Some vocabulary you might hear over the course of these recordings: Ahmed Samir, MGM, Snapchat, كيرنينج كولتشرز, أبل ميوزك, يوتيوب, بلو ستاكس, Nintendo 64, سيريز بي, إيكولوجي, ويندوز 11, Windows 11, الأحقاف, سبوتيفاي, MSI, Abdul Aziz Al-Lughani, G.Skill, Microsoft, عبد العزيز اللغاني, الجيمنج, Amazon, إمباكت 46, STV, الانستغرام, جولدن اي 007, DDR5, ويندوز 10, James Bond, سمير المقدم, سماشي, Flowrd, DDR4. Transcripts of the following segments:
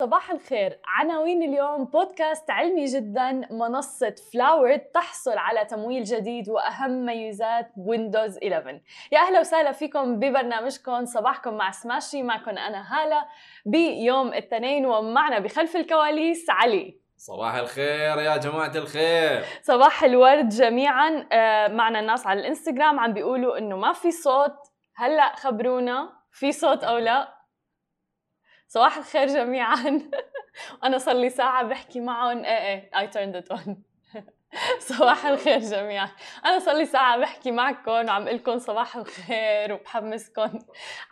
صباح الخير. عناوين اليوم: بودكاست علمي جدا، منصة فلاورد تحصل على تمويل جديد، وأهم ميزات ويندوز 11. يا أهلا وسهلا فيكم ببرنامجكم صباحكم مع سماشي. معكم أنا هالة بيوم الاثنين، ومعنا بخلف الكواليس علي. صباح الخير يا جماعة الخير، صباح الورد جميعا. معنا الناس على الانستغرام عم بيقولوا إنه ما في صوت، هلأ خبرونا في صوت أو لا. صباح الخير جميعاً. أنا صار لي ساعة بحكي معهم. I turned it on. صباح الخير جميعاً. أنا صار لي ساعة بحكي معكم وعم قلكم صباح الخير وبحمسكم.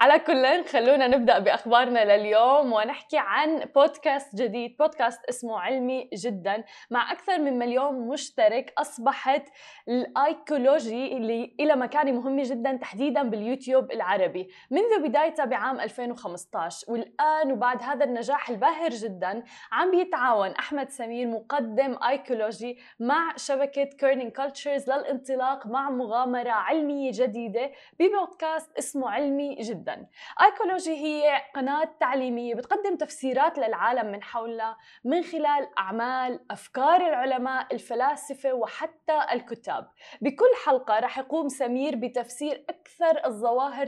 على كلين خلونا نبدأ بأخبارنا لليوم ونحكي عن بودكاست جديد، بودكاست اسمه علمي جداً، مع أكثر من مليون مشترك. أصبحت الإيكولوجي اللي إلى مكانة مهمة جداً تحديداً باليوتيوب العربي منذ بدايتها بعام 2015، والآن وبعد هذا النجاح الباهر جداً عم بيتعاون أحمد سمير مقدم إيكولوجي مع شبكة كيرنينج كولتشرز للانطلاق مع مغامرة علمية جديدة ببودكاست اسمه علمي جدا. ايكولوجي هي قناة تعليمية بتقدم تفسيرات للعالم من حولنا من خلال أعمال، أفكار العلماء، الفلاسفة وحتى الكتاب. بكل حلقة رح يقوم سمير بتفسير أكثر الظواهر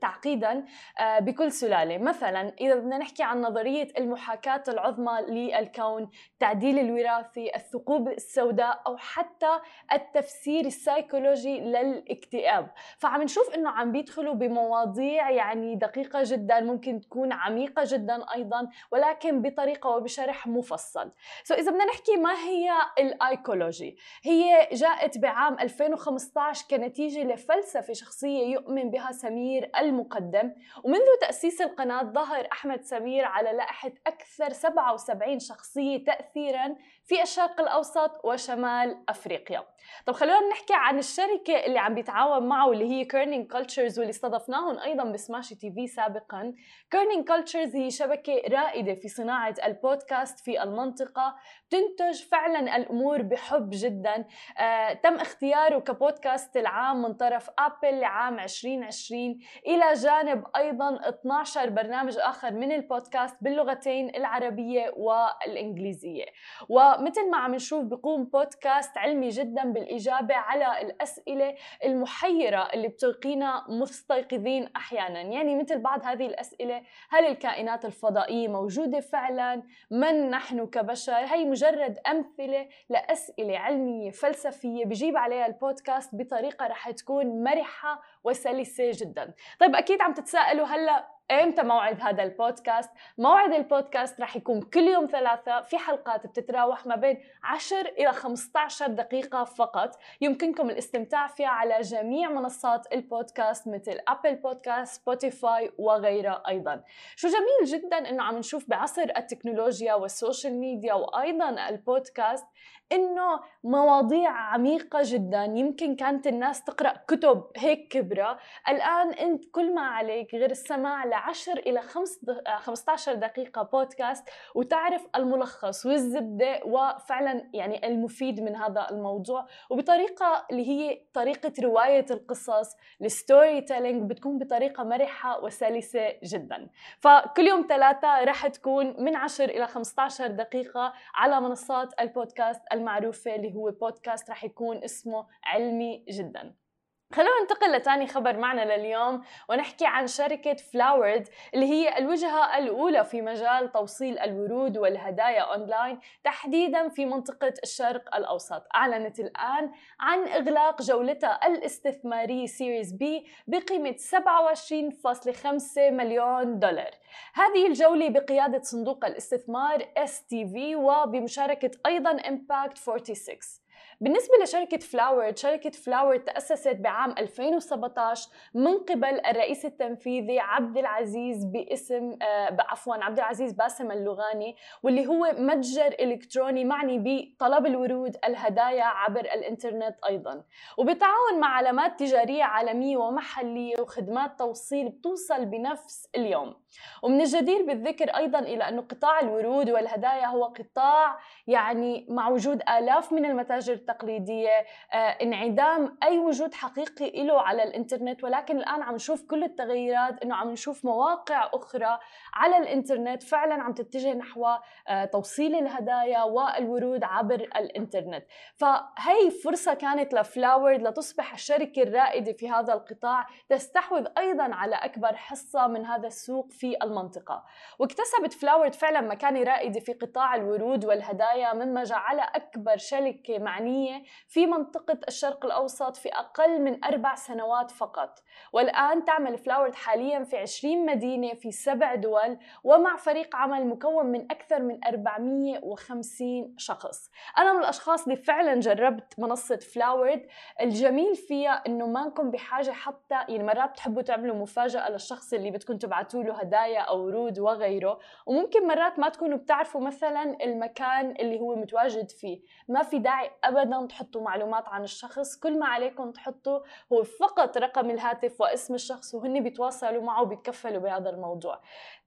تعقيدا بكل سلالة. مثلا إذا بدنا نحكي عن نظرية المحاكاة العظمى للكون، تعديل الوراثي، الثقوب السوداء، أو حتى التفسير السايكولوجي للاكتئاب. فعم نشوف إنه عم بيدخلوا بمواضيع يعني دقيقة جدا، ممكن تكون عميقة جدا أيضا، ولكن بطريقة وبشرح مفصل. إذا بدنا نحكي ما هي الإيكولوجي، هي جاءت بعام 2015 كنتيجة لفلسفة شخصية يؤمن بها سمير المقدم، ومنذ تأسيس القناة ظهر أحمد سمير على لائحة أكثر 77 شخصية تأثيرا في الشرق الأوسط وشمال أفريقيا. طب خلونا نحكي عن الشركة اللي عم بيتعاون معه واللي هي كيرنينج كولتشرز، واللي استضفناهم أيضاً بسماشي تي في سابقاً. كيرنينج كولتشرز هي شبكة رائدة في صناعة البودكاست في المنطقة، بتنتج فعلاً الأمور بحب جداً. تم اختياره كبودكاست العام من طرف أبل لعام 2020، إلى جانب أيضاً 12 برنامج آخر من البودكاست باللغتين العربية والإنجليزية. ومثل ما عم نشوف بيقوم بودكاست علمي جداً بالإجابة على الأسئلة المحيرة اللي بتلقينا مستيقظين أحياناً. يعني مثل بعض هذه الأسئلة: هل الكائنات الفضائية موجودة فعلاً؟ من نحن كبشر؟ هي مجرد أمثلة لأسئلة علمية فلسفية بجيب عليها البودكاست بطريقة رح تكون مرحة وسلسة جداً. طيب أكيد عم تتساءلوا هلأ امتى موعد هذا البودكاست؟ موعد البودكاست رح يكون كل يوم ثلاثة في حلقات بتتراوح ما بين 10 إلى 15 دقيقة فقط. يمكنكم الاستمتاع فيها على جميع منصات البودكاست مثل أبل بودكاست، سبوتيفاي وغيرها أيضاً. شو جميل جداً إنه عم نشوف بعصر التكنولوجيا والسوشيال ميديا وأيضاً البودكاست إنه مواضيع عميقة جداً يمكن كانت الناس تقرأ كتب هيك كبرى، الآن أنت كل ما عليك غير السماع 10 إلى 15 دقيقة بودكاست وتعرف الملخص والزبدة وفعلا يعني المفيد من هذا الموضوع، وبطريقة اللي هي طريقة رواية القصص، الستوري تيلينج، بتكون بطريقة مرحة وسلسة جدا. فكل يوم ثلاثة راح تكون من 10 إلى 15 دقيقة على منصات البودكاست المعروفة اللي هو بودكاست راح يكون اسمه علمي جدا. خلونا ننتقل لتاني خبر معنا لليوم ونحكي عن شركة فلاورد اللي هي الوجهة الأولى في مجال توصيل الورود والهدايا أونلاين تحديداً في منطقة الشرق الأوسط. أعلنت الآن عن إغلاق جولتها الاستثمارية سيريز بي بقيمة 27.5 مليون دولار. هذه الجولة بقيادة صندوق الاستثمار STV وبمشاركة أيضاً إمباكت 46. بالنسبة لشركة فلاورد، شركة فلاورد تأسست بعام 2017 من قبل الرئيس التنفيذي عبد العزيز باسم اللغاني، واللي هو متجر إلكتروني معني بطلب الورود الهدايا عبر الإنترنت أيضاً، وبتعاون مع علامات تجارية عالمية ومحلية وخدمات توصيل بتوصل بنفس اليوم. ومن الجدير بالذكر أيضاً إلى أن قطاع الورود والهدايا هو قطاع يعني مع وجود آلاف من المتاجر التقليدية، انعدام أي وجود حقيقي له على الإنترنت. ولكن الآن عم نشوف كل التغيرات، إنه عم نشوف مواقع أخرى على الإنترنت فعلا عم تتجه نحو توصيل الهدايا والورود عبر الإنترنت. فهي فرصة كانت لفلاورد لتصبح الشركة الرائدة في هذا القطاع، تستحوذ أيضا على أكبر حصة من هذا السوق في المنطقة. واكتسبت فلاورد فعلا مكانة رائدة في قطاع الورود والهدايا، مما جعل أكبر شركة معنية في منطقة الشرق الأوسط في أقل من 4 سنوات فقط. والآن تعمل فلاورد حاليا في 20 مدينة في 7 دول، ومع فريق عمل مكون من أكثر من 450 شخص. أنا من الأشخاص اللي فعلا جربت منصة فلاورد، الجميل فيها إنه ما نكون بحاجة حتى، يعني مرات بتحبوا تعملوا مفاجأة للشخص اللي بدكم تبعتوا له هدايا أو ورود وغيره، وممكن مرات ما تكونوا بتعرفوا مثلا المكان اللي هو متواجد فيه، ما في داعي أبدا تحطوا معلومات عن الشخص، كل ما عليكم تحطوا هو فقط رقم الهاتف واسم الشخص، وهن بيتواصلوا معه وبيتكفلوا بهذا الموضوع.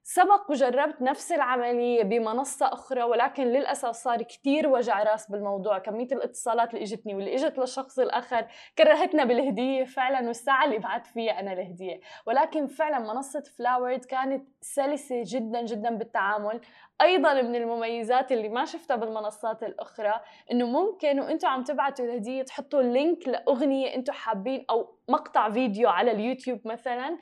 سبق وجربت نفس العملية بمنصة أخرى، ولكن للأسف صار كتير وجع راس بالموضوع، كمية الاتصالات اللي اجتني واللي اجت للشخص الآخر كرهتنا بالهدية فعلا، والساعة اللي بعت فيها أنا الهدية. ولكن فعلا منصة فلاورد كانت سلسة جدا جدا بالتعامل. أيضا من المميزات اللي ما شفتها بالمنصات الأخرى إنه ممكن وإنتوا عم تبعتوا الهدية تحطوا لينك لأغنية إنتوا حابين أو مقطع فيديو على اليوتيوب مثلا،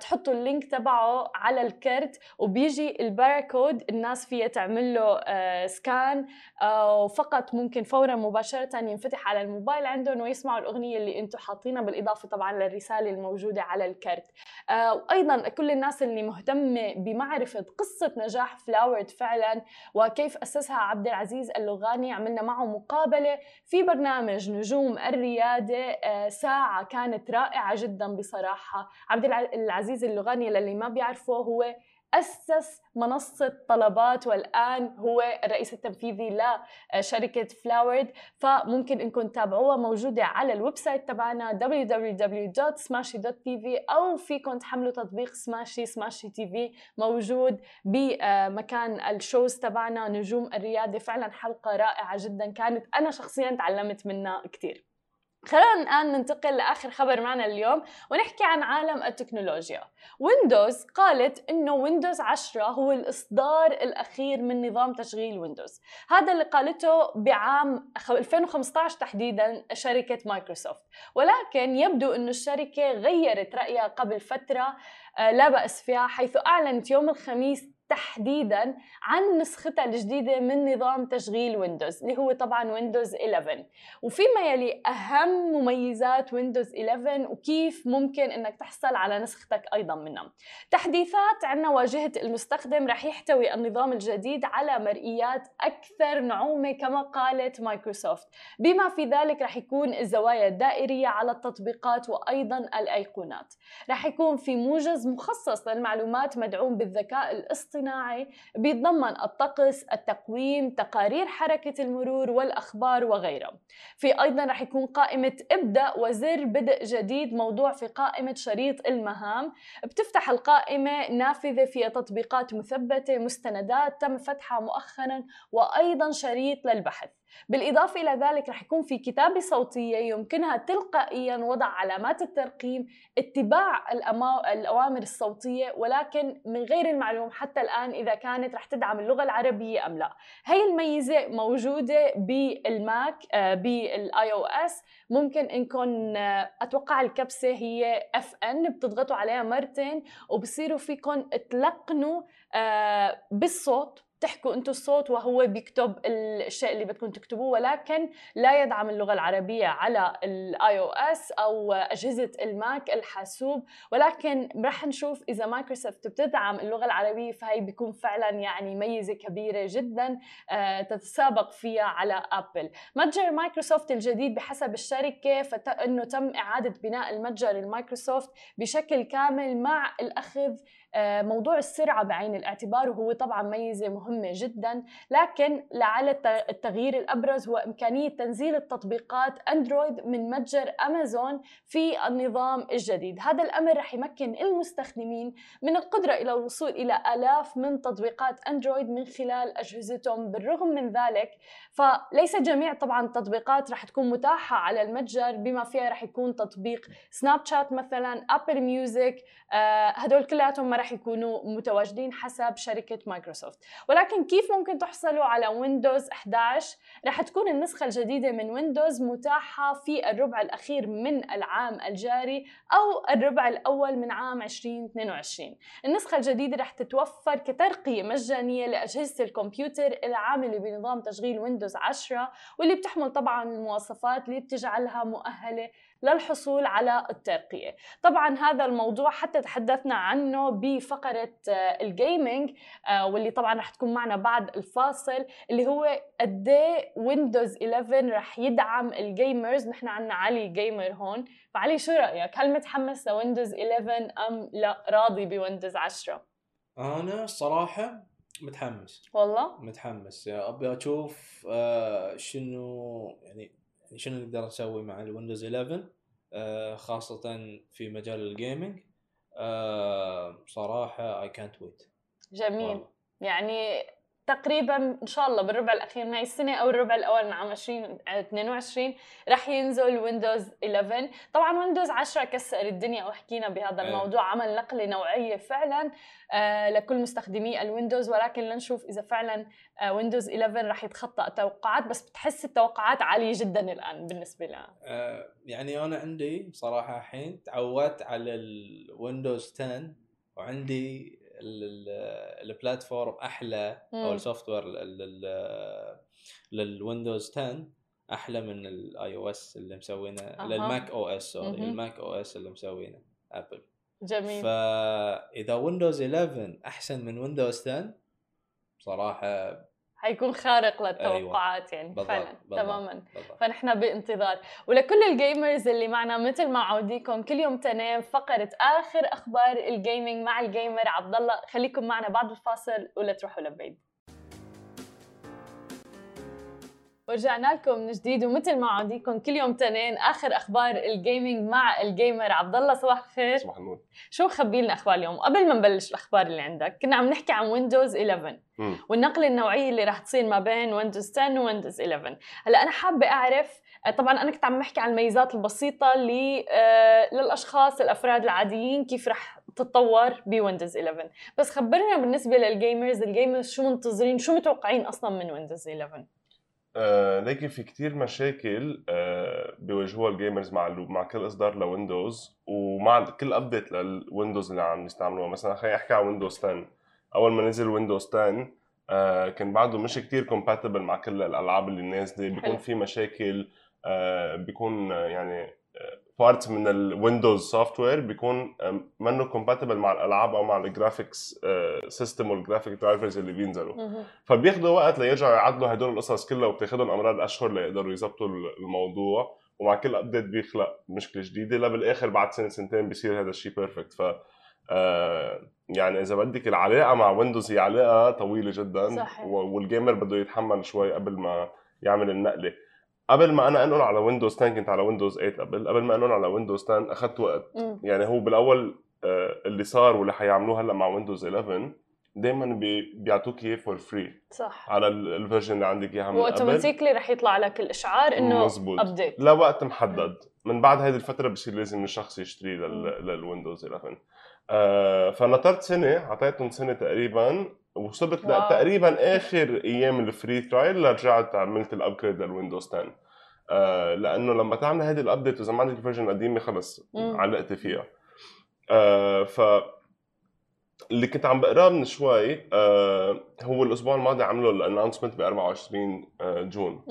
تحطوا اللينك تبعه على الكرت وبيجي الباركود، الناس فيها تعمل له سكان، وفقط ممكن فورا مباشرة ينفتح على الموبايل عندهم ويسمعوا الأغنية اللي انتم حاطينها، بالإضافة طبعا للرسالة الموجودة على الكرت. وأيضا كل الناس اللي مهتمة بمعرفة قصة نجاح فلاورد فعلا وكيف أسسها عبد العزيز اللغاني، عملنا معه مقابلة في برنامج نجوم الريادة، ساعة كانت رائعة جدا بصراحة. عبد العزيز اللغاني للي ما بيعرفه هو أسس منصة طلبات، والآن هو الرئيس التنفيذي لشركة فلاورد، فممكن إنكم تتابعوها، موجودة على الويب سايت تبعنا www.smashi.tv، أو فيكم تحملوا تطبيق سماشي، سماشي تي في، موجود بمكان الشوز تبعنا نجوم الريادة. فعلا حلقة رائعة جدا كانت، أنا شخصيا تعلمت منها كتير. خلونا الآن ننتقل لآخر خبر معنا اليوم ونحكي عن عالم التكنولوجيا. ويندوز قالت إنه ويندوز 10 هو الإصدار الأخير من نظام تشغيل ويندوز، هذا اللي قالته بعام 2015 تحديداً شركة مايكروسوفت. ولكن يبدو إنه الشركة غيرت رأيها قبل فترة لا بأس فيها، حيث أعلنت يوم الخميس تحديداً عن نسختها الجديدة من نظام تشغيل ويندوز اللي هو طبعاً ويندوز 11، وفيما يلي أهم مميزات ويندوز 11 وكيف ممكن أنك تحصل على نسختك أيضاً منها. تحديثات عنا واجهة المستخدم، رح يحتوي النظام الجديد على مرئيات أكثر نعومة كما قالت مايكروسوفت، بما في ذلك رح يكون الزوايا الدائرية على التطبيقات وأيضاً الأيقونات. رح يكون في موجز مخصص للمعلومات مدعوم بالذكاء الاصطناعي، بيتضمن الطقس، التقويم، تقارير حركة المرور والأخبار وغيره. في أيضا رح يكون قائمة ابدأ وزر بدء جديد موضوع في قائمة شريط المهام. بتفتح القائمة نافذة فيها تطبيقات مثبتة، مستندات تم فتحها مؤخرا، وأيضا شريط للبحث. بالإضافة إلى ذلك رح يكون في كتابة صوتية يمكنها تلقائيا وضع علامات الترقيم، اتباع الأوامر الصوتية، ولكن من غير المعلوم حتى الآن إذا كانت رح تدعم اللغة العربية أم لا. هي الميزة موجودة بالماك، بالاي او اس، ممكن إنكم أتوقع الكبسة هي FN، بتضغطوا عليها مرتين وبصيروا فيكم تلقنوا بالصوت، تحكوا انتوا الصوت وهو بيكتب الشيء اللي بدكم تكتبوه، ولكن لا يدعم اللغة العربية على الاي او اس او اجهزة الماك الحاسوب. ولكن رح نشوف اذا مايكروسوفت بتدعم اللغة العربية، فهي بيكون فعلا يعني ميزة كبيرة جدا تتسابق فيها على ابل. متجر مايكروسوفت الجديد بحسب الشركة انه تم اعادة بناء المتجر المايكروسوفت بشكل كامل مع الاخذ موضوع السرعة بعين الاعتبار، وهو طبعا ميزة مهمة جدا، لكن لعل التغيير الأبرز هو إمكانية تنزيل التطبيقات أندرويد من متجر أمازون في النظام الجديد. هذا الأمر رح يمكن المستخدمين من القدرة إلى الوصول إلى آلاف من تطبيقات أندرويد من خلال أجهزتهم. بالرغم من ذلك فليس جميع طبعا التطبيقات رح تكون متاحة على المتجر، بما فيها رح يكون تطبيق سناب شات مثلا، أبل ميوزك، هدول كلياتهم ما رح يكونوا متواجدين حسب شركة مايكروسوفت. ولكن كيف ممكن تحصلوا على ويندوز 11؟ رح تكون النسخة الجديدة من ويندوز متاحة في الربع الأخير من العام الجاري أو الربع الأول من عام 2022. النسخة الجديدة رح تتوفر كترقية مجانية لأجهزة الكمبيوتر العاملة بنظام تشغيل ويندوز 10، واللي بتحمل طبعا المواصفات اللي بتجعلها مؤهلة للحصول على الترقية. طبعا هذا الموضوع حتى تحدثنا عنه بفقرة الجيمنج، واللي طبعا رح تكون معنا بعد الفاصل، اللي هو قد ايه ويندوز 11 رح يدعم الجيمرز. نحن عنا علي جيمر هون، فعلي شو رأيك؟ هل متحمس لويندوز 11 ام لا راضي بويندوز 10؟ انا الصراحة متحمس، والله متحمس، ابي اشوف شنو شنو نقدر نسوي مع الويندوز 11، خاصة في مجال الجيمنج. صراحة I can't wait. جميل. يعني تقريبا إن شاء الله بالربع الأخير من هاي السنة أو الربع الأول من عام 2022 رح ينزل ويندوز 11. طبعا ويندوز 10 كسر الدنيا وحكينا بهذا الموضوع، عمل نقلة نوعية فعلا لكل مستخدمي الويندوز، ولكن لنشوف إذا فعلا ويندوز 11 رح يتخطى التوقعات، بس بتحس التوقعات عالية جدا الآن بالنسبة لنا. يعني أنا عندي صراحة الحين تعودت على الويندوز 10، وعندي البلاتفورم احلى او السوفت وير للويندوز 10 احلى من الاي او اس اللي مسوينه، للماك او اس، سوري الماك او اس اللي مسوينه ابل. جميل. فاذا ويندوز 11 احسن من ويندوز 10 بصراحه حيكون خارق للتوقعات. أيوة. يعني بالضبط. فعلا بالضبط. تماما بالضبط. فنحن بانتظار. ولكل الجيمرز اللي معنا مثل ما عوديكم كل يوم تنام فقرة آخر أخبار الجيمنج مع الجيمر عبد الله، خليكم معنا بعد الفاصل ولا تروحوا لبعيد. ورجعنا لكم من جديد، ومثل ما عوديكم كل يوم تنين اخر اخبار الجيمنج مع الجيمر عبد الله. صباح الخير. صباح النور. شو مخبي لنا اخبار اليوم؟ قبل ما نبلش الاخبار اللي عندك، كنا عم نحكي عن ويندوز 11 والنقله النوعيه اللي راح تصير ما بين ويندوز 10 وويندوز 11. هلا انا حابه اعرف، طبعا انا كنت عم احكي عن الميزات البسيطه للاشخاص الافراد العاديين كيف راح تتطور بويندوز 11، بس خبرنا بالنسبه للجيمرز، الجيمرز شو منتظرين، شو متوقعين اصلا من ويندوز 11؟ لكن في كتير مشاكل بيواجهوها الجيمرز مع كل إصدار لويندوز ومع كل أبديت للويندوز اللي عم نستعملوها. مثلا خلينا نحكي عن ويندوز 10، أول ما نزل ويندوز 10 كان بعده مش كتير كومباتبل مع كل الألعاب اللي نازلة، بيكون في مشاكل، بيكون يعني بارت من الويندوز سوفت وير بيكون منه كومباتبل مع الالعاب او مع الجرافيكس سيستم والجرافيك درايفرز اللي بينزلوا، فبياخذوا وقت ليرجعوا يعدلوا هدول القصص كلها، وبتاخذهم امرار اشهر ليقدروا يظبطوا الموضوع، ومع كل ابديت بيخلق مشكله جديده، لا بالاخر بعد سنه سنتين بيصير هذا الشيء بيرفكت. ف يعني اذا بدك العلاقه مع ويندوز هي علاقه طويله جدا. صحيح. والجيمر بده يتحمل شوي قبل ما يعمل النقله. قبل ما أنا أنقل على ويندوز 10 كنت على ويندوز 8 قبل ما أنقل على ويندوز 10 أخذت وقت. يعني هو بالأول اللي صار واللي حيعملوه هلأ مع ويندوز 11 دايماً بيعطوك إياه فور فري. صح. على الفيرجن اللي عندك إياها من قبل، وأوتوماتيكلي رح يطلع لك الإشعار إنه أبديت لا وقت محدد. من بعد هذه الفترة بصير لازم الشخص يشتري للويندوز 11. فنطرت سنة، عطيتهم سنة تقريباً، وصلت تقريبا اخر ايام الفري ترايل رجعت عملت الابجريد للويندوز 10، لانه لما تعمل هذه الابديت واذا ما عندك فيرجن قديمه خلص علقت فيها. ف اللي كنت عم بقراه من شوي هو الاسبوع الماضي عملوا الانونسمنت ب 24 جون،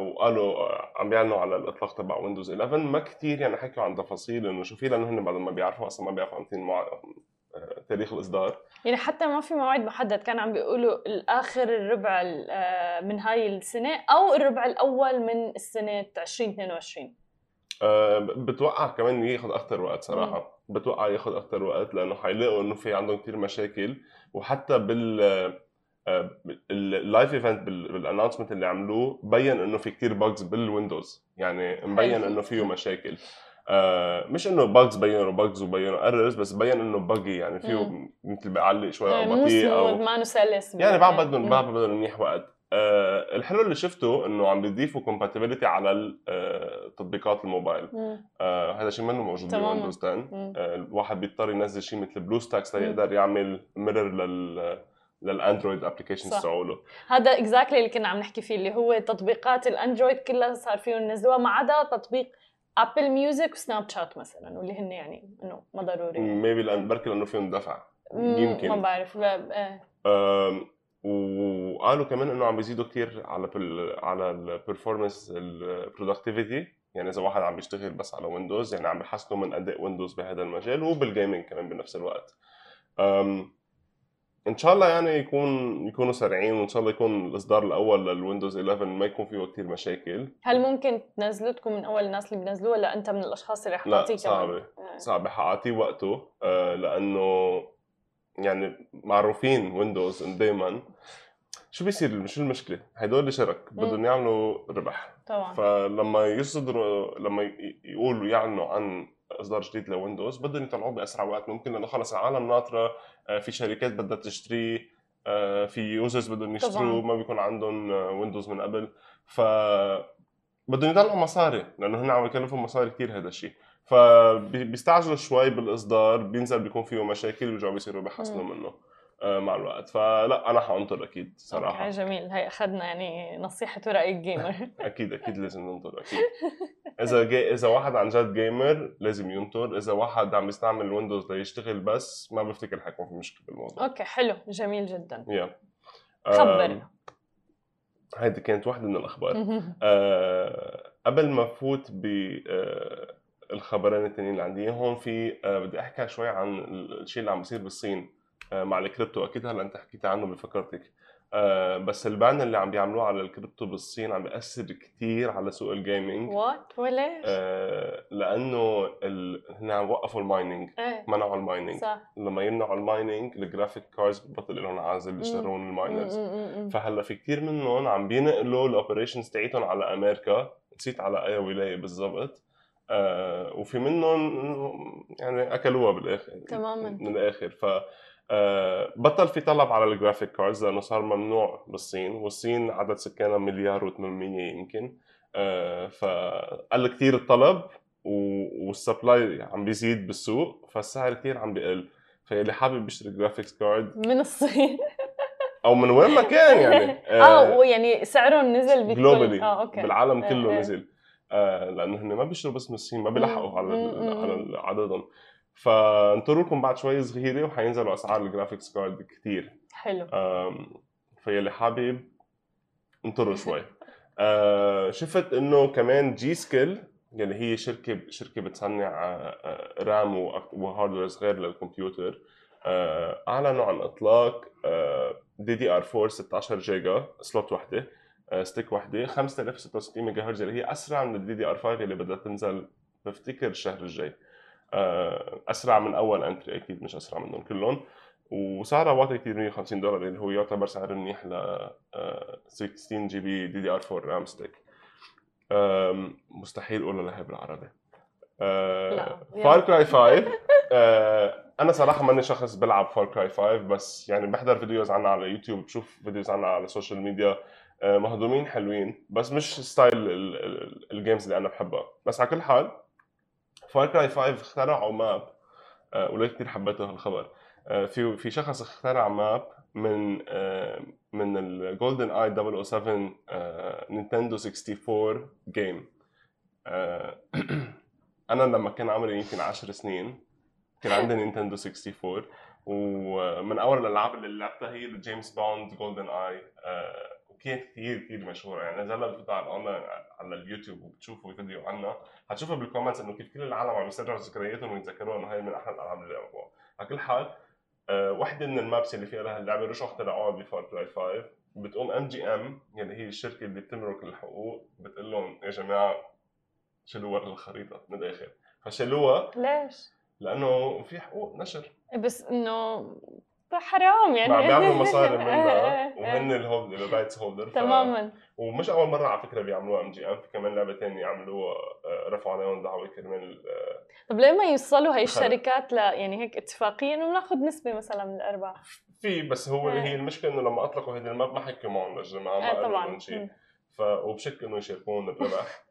وقالوا عم بيعلنوا على الاطلاق تبع ويندوز 11. ما كثير يعني حكوا عن تفاصيل انه شو في، لانه هن بعد ما بيعرفوا اصلا ما بيعرفوا عن تاريخ الاصدار، يعني حتى ما في موعد محدد. كان عم بيقولوا الاخر الربع من هاي السنه او الربع الاول من السنه 2022. بتوقع كمان ياخذ اكثر وقت صراحه. بتوقع ياخد اكتر وقت لانه هيلاقوا انه في عندهم كتير مشاكل. وحتى اللايف ايفنت بالانونسمنت اللي عملوه بين انه في كتير باجز بالويندوز، يعني مبين انه فيه مشاكل، مش انه باجز بينوا باجز وبينوا ايرورز، بس بين انه باجي يعني فيه مثل بعلق شوي او بطيء او ما سلس، يعني بعض بدهم منيح وقت. الحلو اللي شفته انه عم بيضيفوا كومباتيبلتي على تطبيقات الموبايل، هذا شيء منه موجود بويندوز 10. الواحد بيضطر ينزل شيء مثل بلو ستاكس ليقدر يعمل ميرور للاندرويد ابلكيشنز تاعوله. هذا اكزاكتلي اللي كنا عم نحكي فيه، اللي هو تطبيقات الاندرويد كلها صار فيهم ينزلوها ما عدا تطبيق ابل ميوزك وسناب شات مثلا، واللي هن يعني انه ما ضروري ميبي بركي لانه فيهم دفع، يمكن ما بعرف. وقالوا كمان انه عم بيزيدوا كتير على البرفورمانس البرودكتيفيتي، يعني اذا واحد عم بيشتغل بس على ويندوز يعني عم بيحسنوا من اداء ويندوز بهذا المجال، وبالجيمنج كمان بنفس الوقت. ان شاء الله يعني يكونوا سريعين، وان شاء الله يكون الاصدار الاول للويندوز 11 ما يكون فيه كتير مشاكل. هل ممكن تنزلتكم من اول الناس اللي بنزلوه، ولا انت من الاشخاص اللي رح تعطيه؟ لا، صعب حاعطيه وقته، لانه يعني معروفين ويندوز دايما شو بيصير، شو المشكله، هدول اللي شرك بدهم يعملوا ربح طبعا. فلما يصدروا، لما يقولوا يعلنوا عن اصدار جديد لويندوز بدهم يطلعوه باسرع وقت ممكن، لانه خلص العالم ناطره، في شركات بدها تشتريه، في يوزرز بدهم يشتروه، ما بيكون عندهم ويندوز من قبل، ف بدهم يطلعوا مصاري لانه هن عم يكلفوا مصاري كثير هذا الشيء، فبيستعجلوا شوي بالاصدار، بينزل بيكون فيه مشاكل بيرجعوا بيصيروا بحسنوا منه مع الوقت. فلا انا حانطر اكيد صراحه. جميل، هي اخذنا يعني نصيحه راي الجيمر. اكيد لازم ننطر اكيد. اذا واحد عن جد جيمر لازم ينطر، اذا واحد عم يستعمل ويندوز ليشتغل بس ما بفتكر حيكون في مشكله بالموضوع. اوكي حلو، جميل جدا. خبر، هيدي كانت واحده من الاخبار. قبل ما فوت ب الخبرين التانيين اللي عندي هون، في بدي احكي شوي عن الشيء اللي عم بيصير بالصين مع الكريبتو. اكيد هلا انت حكيت عنه بفكرتك، بس البان اللي عم بيعملوه على الكريبتو بالصين عم بيأثر كثير على سوق الجيمنج. وات وليش؟ لانه هن عم وقفوا المايننج، منعوا المايننج. لما يمنعوا المايننج الجرافيك كاردز ببطل لهم عازل يشترون الماينرز، فهلا في كثير منهم عم بينقلوا الاوبريشنز تاعتهم على امريكا، نسيت على اي ولايه بالضبط، وفي منهم يعني اكلوها بالاخر تماما من الاخر. ف بطل في طلب على الجرافيك كاردز لانه صار ممنوع بالصين، والصين عدد سكانها 1,800,000,000 يمكن، فقل كثير الطلب والسبلاي عم بيزيد بالسوق، فالسعر كثير عم بيقل. فاللي حابب يشتري جرافيكس كارد من الصين او من وين ما كان يعني يعني سعرهم نزل بكل بالعالم كله نزل، لانه هن ما بيشتروا بس من الصين، ما بيلحقوا على عددهم. فانتظروا لكم بعد شوي صغيره وحينزلوا اسعار الجرافيكس كارد كثير. حلو، فيلي حابب انتظروا شوي. شفت انه كمان جي سكيل اللي هي شركه بتصنع رام وهاردوير صغير للكمبيوتر، اعلنوا عن اطلاق DDR4 16 جيجا سلوت وحده، ستيك وحده، 5066 ميجا هرتز، اللي هي اسرع من DDR5 اللي بدها تنزل بفتكر الشهر الجاي. اسرع من اول انتري اكيد، مش اسرع منهم كلهم، وسعرها واطي كثير، $150 اللي هو يعتبر سعر منيح ل 16 جي بي DDR4 رام ستيك. مستحيل اقول لها بالعربي. فار كراي 5، انا صراحه ماني شخص بلعب فار كراي 5، بس يعني بحضر فيديوز عنها على يوتيوب، بشوف فيديوز عنها على السوشيال ميديا، مهضومين حلوين، بس مش ستايل الجيمز اللي انا بحبها. بس على كل حال فار كراي 5 اخترعوا ماب، ولكن كثير حبيت هالخبر. في شخص اخترع ماب من الجولدن اي 007 نينتندو 64 جيم. انا لما كان عمري يمكن 10 سنين كان عندي نينتندو 64، ومن اول الالعاب اللي لعبتها هي جيمس بوند جولدن اي، كانت كثير مشهوره. يعني اذا بتفوت على الاونلاين على اليوتيوب وبتشوفوا فيديو عنها حتشوفوا بالكومنتس انه كيف كل العالم عم يسترجعوا ذكرياتهم ويتذكروا انه هي من احلى الالعاب اللي لعبوها. على كل حال وحده من المابس اللي فيها هاللعبه رجعوا اخترعوها بفار كراي 5. بتقوم MGM يعني هي الشركه اللي بتملك الحقوق بتقول لهم يا جماعه شيلوها من الخريطه من الاخر، فشلوها. ليش؟ لانه في حقوق نشر، بس انه حرام يعني عم بيعملوا مصاري منها وهن الرايتس هولدر تماما. ومش اول مره على فكره بيعملوها، ام جي ام في كمان لعبه ثانيه عملوها رفعوا عليهم دعوه كرمال. طب ليه ما يوصلوا هاي الشركات ل يعني هيك اتفاقيا وناخذ نسبه مثلا من الارباح؟ في بس هو اللي هي المشكله انه لما اطلقوا هذا الماب ما حكوا معهم للجماعه ما قالوا شيء، وبشك انه يشاركون الربح.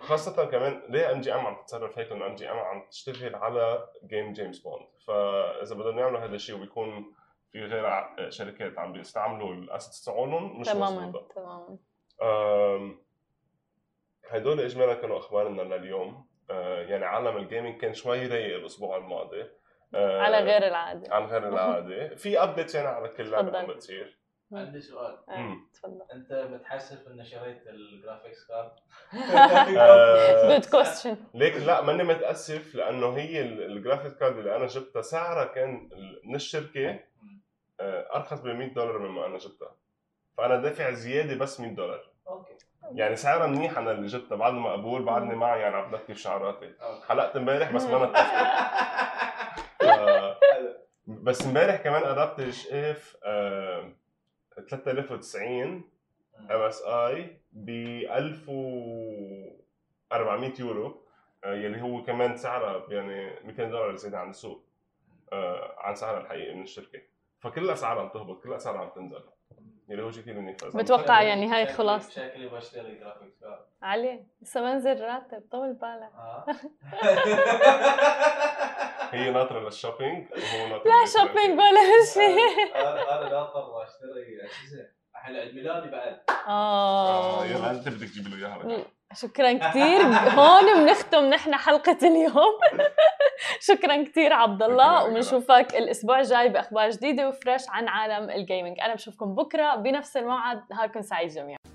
خاصه كمان ليه ام جي ام عم تتصرف هيك؟ انه ام جي ام عم تشتغل على جيم جيمس بوند، فاذا بدهم يعملوا هذا الشيء وبيكون في غير شركات عم بيستعملوا الاسيتس تاعهم مش مظبوطه تماما. هدول اجمالا كانوا اخبارنا لليوم. يعني عالم الجيمنج كان شوي رايق الاسبوع الماضي على غير العادي في ابديت يعني على كل لعبه عم بتصير. عندي سؤال. تفضل. انت بتحسف ان شريت الجرافيكس كارد؟ جود كويستشن. ليك لا، ماني متاسف لانه هي الجرافيكس كارد اللي انا جبتها سعرها كان من الشركه ارخص ب $100 مما انا جبتها، فانا دافع زياده بس $100. اوكي يعني سعرها منيح، انا اللي جبتها بعد ما قبول بعدني معي يعني عم بكتب شعراتي حلقت امبارح بس ما متفق. بس امبارح كمان قربت الشقف 3090 MSI ب $1400 يلي هو كمان سعره يعني $200 زياده عن السوق، عن سعرها الحقيقي من الشركه. فكل الاسعار عم تهبط، كل الاسعار عم تنزل، يلي هو شيء كثير منيح. بتوقع يعني هاي خلاص شكلي بشتري جرافيكس كارد عليه لسه ما نزل راتب، طول بالك. هي ناطره للشوبينج وهو ناطر لا شوبينج ولا شيء. انا ناطر واشتري اساسا على عيد ميلادي بعد. يلا انت بدك تجيب له اياها. شكرا كثير. هون بنختم نحن حلقه اليوم. شكرا كثير عبد الله، وبنشوفك الاسبوع الجاي باخبار جديده وفريش عن عالم الجيمنج. انا بشوفكم بكره بنفس الموعد، نهاركم سعيد جميعا.